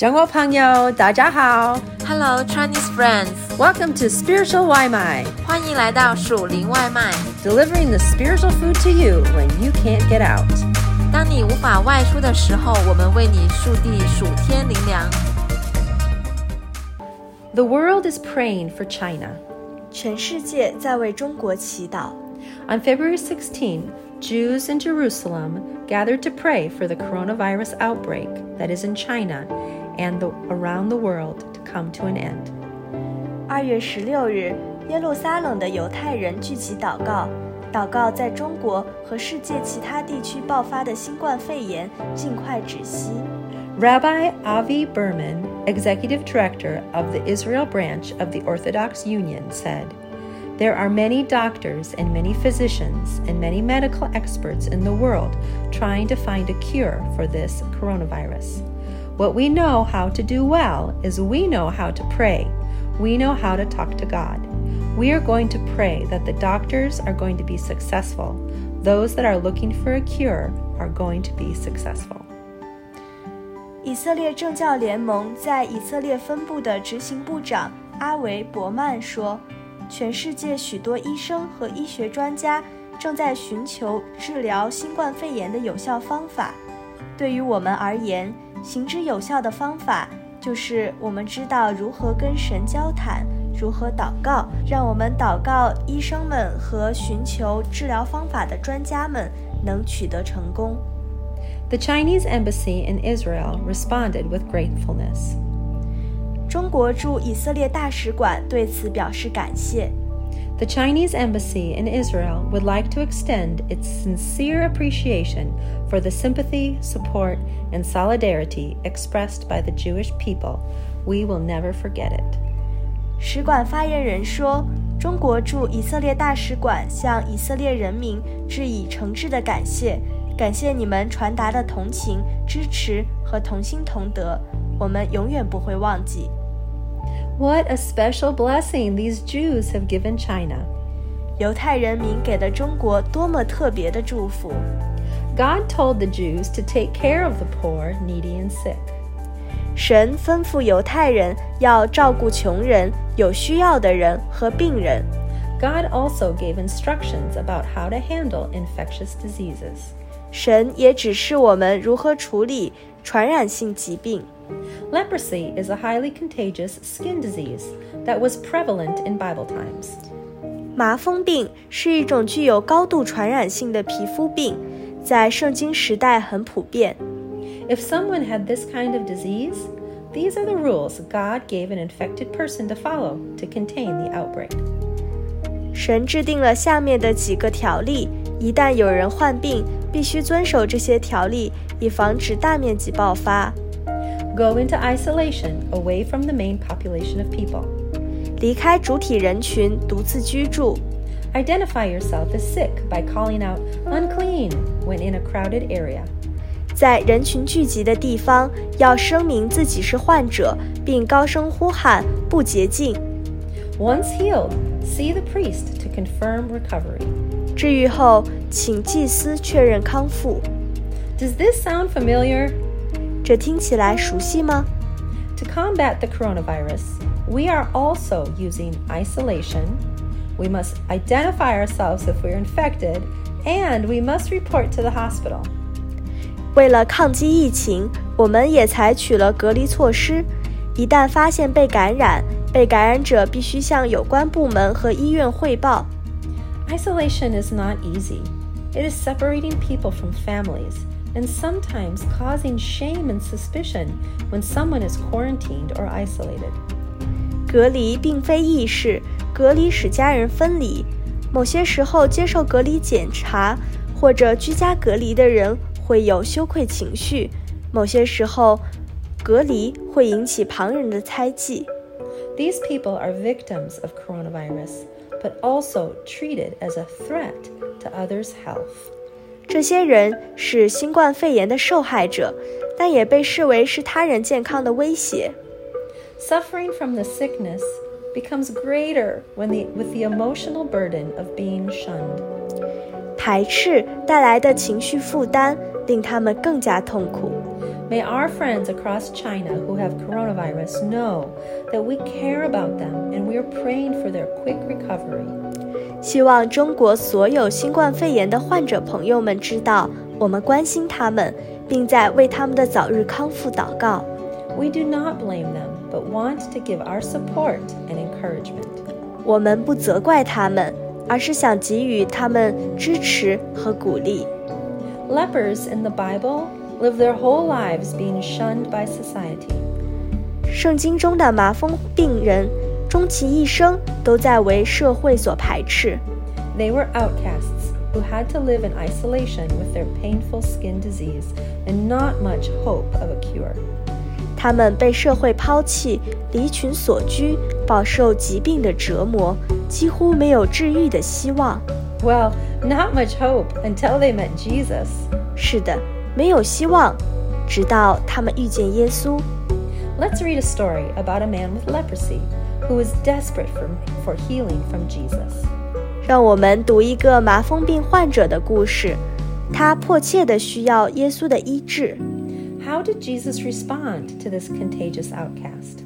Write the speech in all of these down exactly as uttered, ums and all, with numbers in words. Hello, Chinese friends. Welcome to Spiritual Wai Mai. 欢迎来到属灵外卖 Delivering the spiritual food to you when you can't get out. 当你无法外出的时候，我们为你树地属天灵粮。The world is praying for China. 全世界在为中国祈祷。On February sixteenth, Jews in Jerusalem gathered to pray for the coronavirus outbreak that is in China and the, around the world to come to an end. 二月十六日，耶路撒冷的犹太人聚集祷告，祷告在中国和世界其他地区爆发的新冠肺炎尽快止息。Rabbi Avi Berman, executive director of the Israel branch of the Orthodox Union, said,There are many doctors and many physicians and many medical experts in the world trying to find a cure for this coronavirus. What we know how to do well is we know how to pray. We know how to talk to God. We are going to pray that the doctors are going to be successful. Those that are looking for a cure are going to be successful. 以色列政教联盟在以色列分部的执行部长阿维·伯曼说全世界许多医生和医学专家正在寻求治疗新冠肺炎的有效方法。对于我们而言，行之有效的方法就是我们知道如何跟神交谈，如何祷告。让我们祷告医生们和寻求治疗方法的专家们能取得成功。The Chinese embassy in Israel responded with gratefulness.中国驻以色列大使馆对此表示感谢。The Chinese embassy in Israel would like to extend its sincere appreciation for the sympathy, support, and solidarity expressed by the Jewish people. We will never forget it. 使馆发言人说，中国驻以色列大使馆向以色列人民致以诚挚的感谢，感谢你们传达的同情、支持和同心同德，我们永远不会忘记。What a special blessing these Jews have given China. 犹太人民给了中国多么特别的祝福。God told the Jews to take care of the poor, needy and sick. 神吩咐犹太人要照顾穷人、有需要的人和病人。God also gave instructions about how to handle infectious diseases. 神也指示我们如何处理传染性疾病。Leprosy is a highly contagious skin disease that was prevalent in Bible times. 麻风病是一种具有高度传染性的皮肤病，在圣经时代很普遍。If someone had this kind of disease, these are the rules God gave an infected person to follow to contain the outbreak. 神制定了下面的几个条例，一旦有人患病，必须遵守这些条例，以防止大面积爆发。Go into isolation, away from the main population of people. 离开主体人群，独自居住。Identify yourself as sick by calling out unclean when in a crowded area. 在人群聚集的地方，要声明自己是患者，并高声呼喊不洁净。Once healed, see the priest to confirm recovery. 治愈后，请祭司确认康复。Does this sound familiar?这听起来熟悉吗 ？To combat the coronavirus, we are also using isolation. We must identify ourselves if we're infected, and we must report to the hospital. 为了抗击疫情，我们也采取了隔离措施。一旦发现被感染，被感染者必须向有关部门和医院汇报。Isolation is not easy. It is separating people from families.And sometimes causing shame and suspicion when someone is quarantined or isolated. 隔离并非易事，隔离使家人分离。某些时候接受隔离检查或者居家隔离的人会有羞愧情绪，某些时候隔离会引起旁人的猜忌。These people are victims of coronavirus, but also treated as a threat to others' health.这些人是新冠肺炎的受害者，但也被视为是他人健康的威胁。Suffering from the sickness becomes greater when the, with the emotional burden of being shunned. 排斥带来的情绪负担令他们更加痛苦。May our friends across China who have coronavirus know that we care about them and we are praying for their quick recovery. 希望中国所有新冠肺炎的患者朋友们知道，我们关心他们，并在为他们的早日康复祷告。We do not blame them, but want to give our support and encouragement. 我们不责怪他们，而是想给予他们支持和鼓励。Lepers in the Bible live their whole lives being shunned by society. 圣经中的麻风病人，终其一生都在为社会所排斥。They were outcasts who had to live in isolation with their painful skin disease and not much hope of a cure. 他们被社会抛弃，离群所居，饱受疾病的折磨，几乎没有治愈的希望。Well, not much hope until they met Jesus. 是的，没有希望，直到他们遇见耶稣。Let's read a story about a man with leprosy who was desperate for, for healing from Jesus. 让我们读一个麻风病患者的故事，他迫切地需要耶稣的医治。How did Jesus respond to this contagious outcast?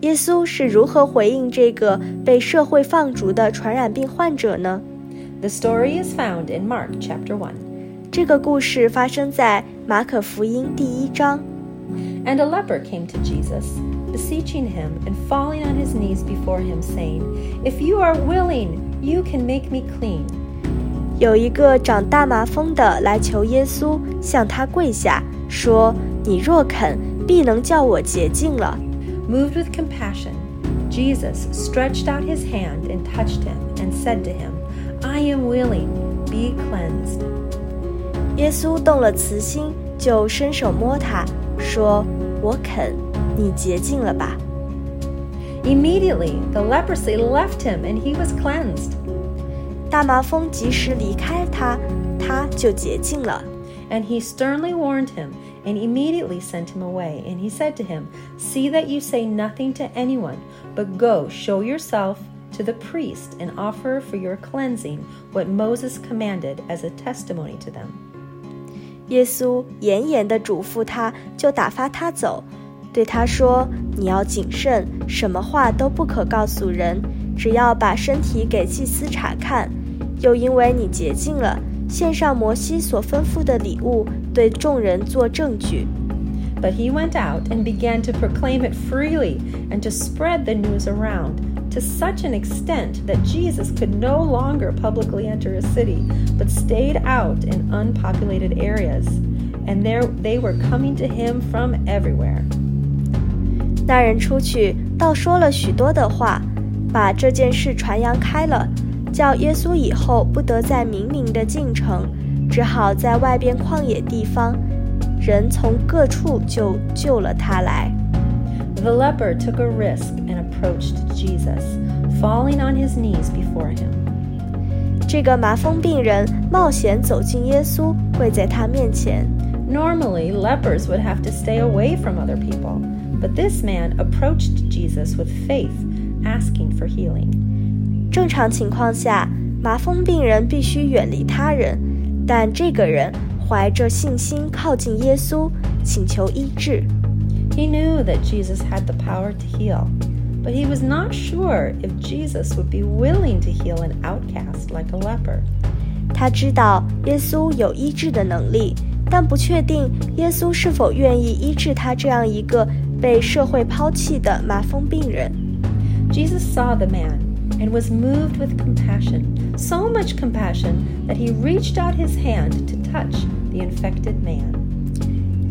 耶稣是如何回应这个被社会放逐的传染病患者呢？ The story is found in Mark chapter one. 这个故事发生在马可福音第一章。And a leper came to Jesus, beseeching him and falling on his knees before him, saying, "If you are willing, you can make me clean." 有一个长大麻风的来求耶稣，向他跪下，说：“你若肯，必能叫我洁净了。” Moved with compassion, Jesus stretched out his hand and touched him, and said to him, "I am willing, be cleansed." 耶稣动了慈心，就伸手摸他，说：“我肯，你洁净了吧。” Immediately, the leprosy left him and he was cleansed. 大麻风及时离开他，他就洁净了。And he sternly warned him and immediately sent him away. And he said to him, "See that you say nothing to anyone, but go show yourself to the priest and offer for your cleansing what Moses commanded as a testimony to them." 耶稣严严地嘱咐他，就打发他走。对他说，你要谨慎，什么话都不可告诉人，只要把身体给祭司查看，又因为你洁净了，献上摩西所吩咐的礼物，对众人做证据。But he went out and began to proclaim it freely and to spread the news around to such an extent that Jesus could no longer publicly enter a city, but stayed out in unpopulated areas, and there they were coming to him from everywhere.那人出去倒说了许多的话，把这件事传扬开了，叫耶稣以后不得再明明的进城，只好在外边旷野地方，人从各处就救了他来。The leper took a risk and approached Jesus, falling on his knees before him. 这个麻风病人冒险走进耶稣，跪在他面前。Normally, lepers would have to stay away from other people.But this man approached Jesus with faith, asking for healing. 正常情况下，麻风病人必须远离他人，但这个人怀着信心靠近耶稣，请求医治。He knew that Jesus had the power to heal, but he was not sure if Jesus would be willing to heal an outcast like a leper. 他知道耶稣有医治的能力，但不确定耶稣是否愿意医治他这样一个被社会抛弃的麻风病人。 Jesus saw the man and was moved with compassion, so much compassion that he reached out his hand to touch the infected man.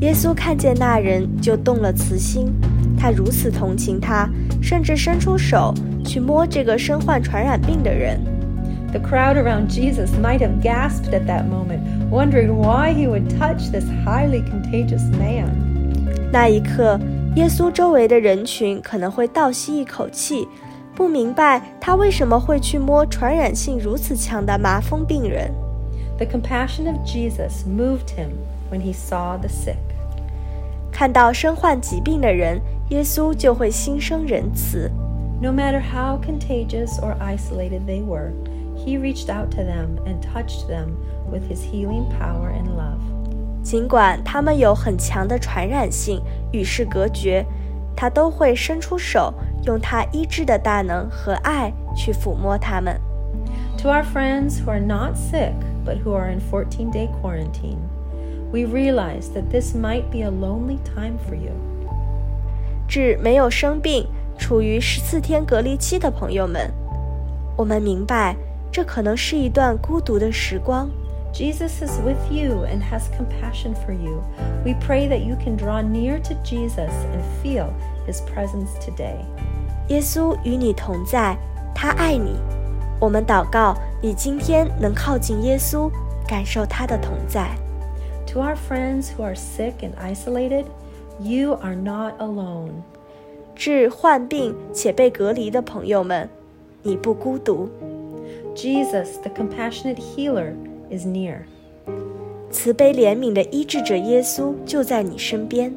耶稣看见那人就动了慈心，他如此同情他，甚至伸出手去摸这个身患传染病的人。The crowd around Jesus might have gasped at that moment, wondering why he would touch this highly contagious man. 那一刻，耶稣周围的人群可能会倒吸一口气，不明白他为什么会去摸传染性如此强的麻风病人。The compassion of Jesus moved him when he saw the sick. 看到身患疾病的人，耶稣就会心生仁慈。No matter how contagious or isolated they were, he reached out to them and touched them with his healing power and love. 尽管它们有很强的传染性，与世隔绝，他都会伸出手，用他医治的大能和爱去抚摸它们。To our friends who are not sick but who are in fourteen-day quarantine, we realize that this might be a lonely time for you. 致没有生病、处于十四天隔离期的朋友们，我们明白这可能是一段孤独的时光。Jesus is with you and has compassion for you. We pray that you can draw near to Jesus and feel His presence today. 耶稣与你同在，他爱你。我们祷告，你今天能靠近耶稣，感受他的同在。To our friends who are sick and isolated, you are not alone. 致患病且被隔离的朋友们，你不孤独。Jesus, the compassionate healer,Is near. 慈悲怜悯的医治者耶稣就在你身边。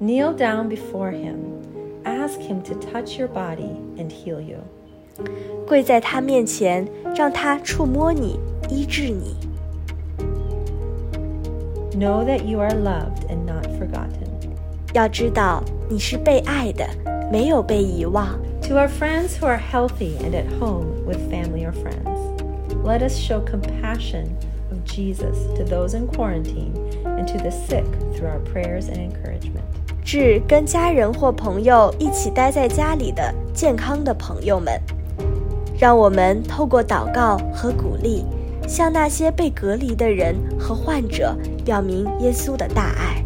Kneel down before him. Ask him to touch your body and heal you. 跪在他面前，让他触摸你，医治你。 Know that you are loved and not forgotten. 要知道你是被爱的，没有被遗忘。 To our friends who are healthy and at home with family or friends.Let us show compassion of Jesus to those in quarantine and to the sick through our prayers and encouragement. 致跟家人或朋友一起待在家里的健康的朋友们，让我们透过祷告和鼓励，向那些被隔离的人和患者表明耶稣的大爱。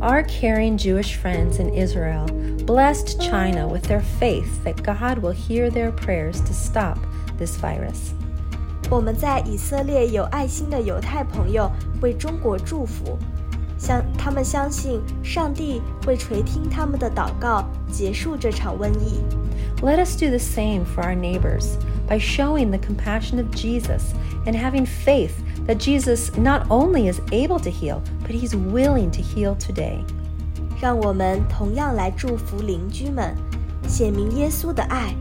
Our caring Jewish friends in Israel blessed China with their faith that God will hear their prayers to stop this virus.我们在以色列有爱心的犹太朋友为中国祝福，他们相信上帝会垂听他们的祷告，结束这场瘟疫。Let us do the same for our neighbors by showing the compassion of Jesus and having faith that Jesus not only is able to heal, but he's willing to heal today. 让我们同样来祝福邻居们，显明耶稣的爱。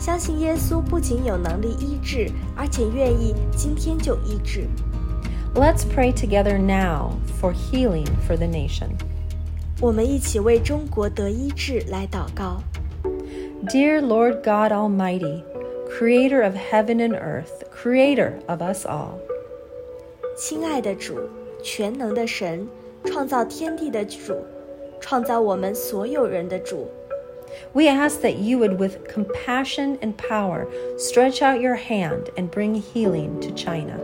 相信耶稣不仅有能力医治，而且愿意今天就医治。Let's pray together now for healing for the nation. 我们一起为中国得医治来祷告。Dear Lord God Almighty, Creator of heaven and earth, Creator of us all. 亲爱的主，全能的神，创造天地的主，创造我们所有人的主。We ask that you would, with compassion and power, stretch out your hand and bring healing to China.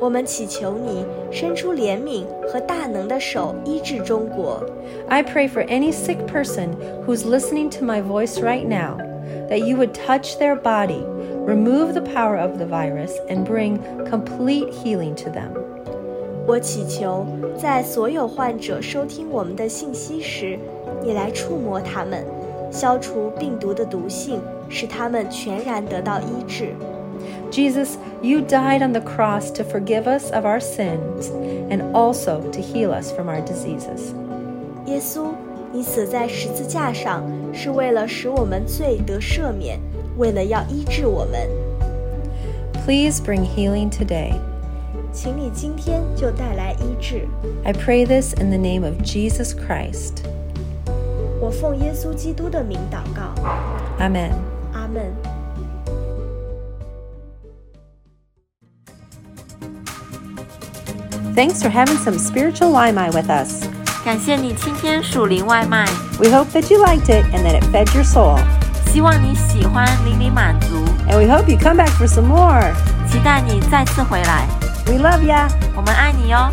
我们祈求你伸出怜悯和大能的手医治中国。I pray for any sick person who's listening to my voice right now, that you would touch their body, remove the power of the virus, and bring complete healing to them. 我祈求在所有患者收听我们的信息时，你来触摸他们。消除病毒的毒性，使他们全然得到医治。Jesus, you died on the cross to forgive us of our sins and also to heal us from our diseases. 耶稣，你死在十字架上，是为了使我们罪得赦免，为了要医治我们。Please bring healing today. 请你今天就带来医治。I pray this in the name of Jesus Christ.我奉耶稣基督的名祷告。阿们。阿们。Thanks for having some spiritual Wai Mai with us. 感谢你今天属灵外卖。We hope that you liked it and that it fed your soul. 希望你喜欢，灵里满足。And we hope you come back for some more. 期待你再次回来。We love ya. 我们爱你哟。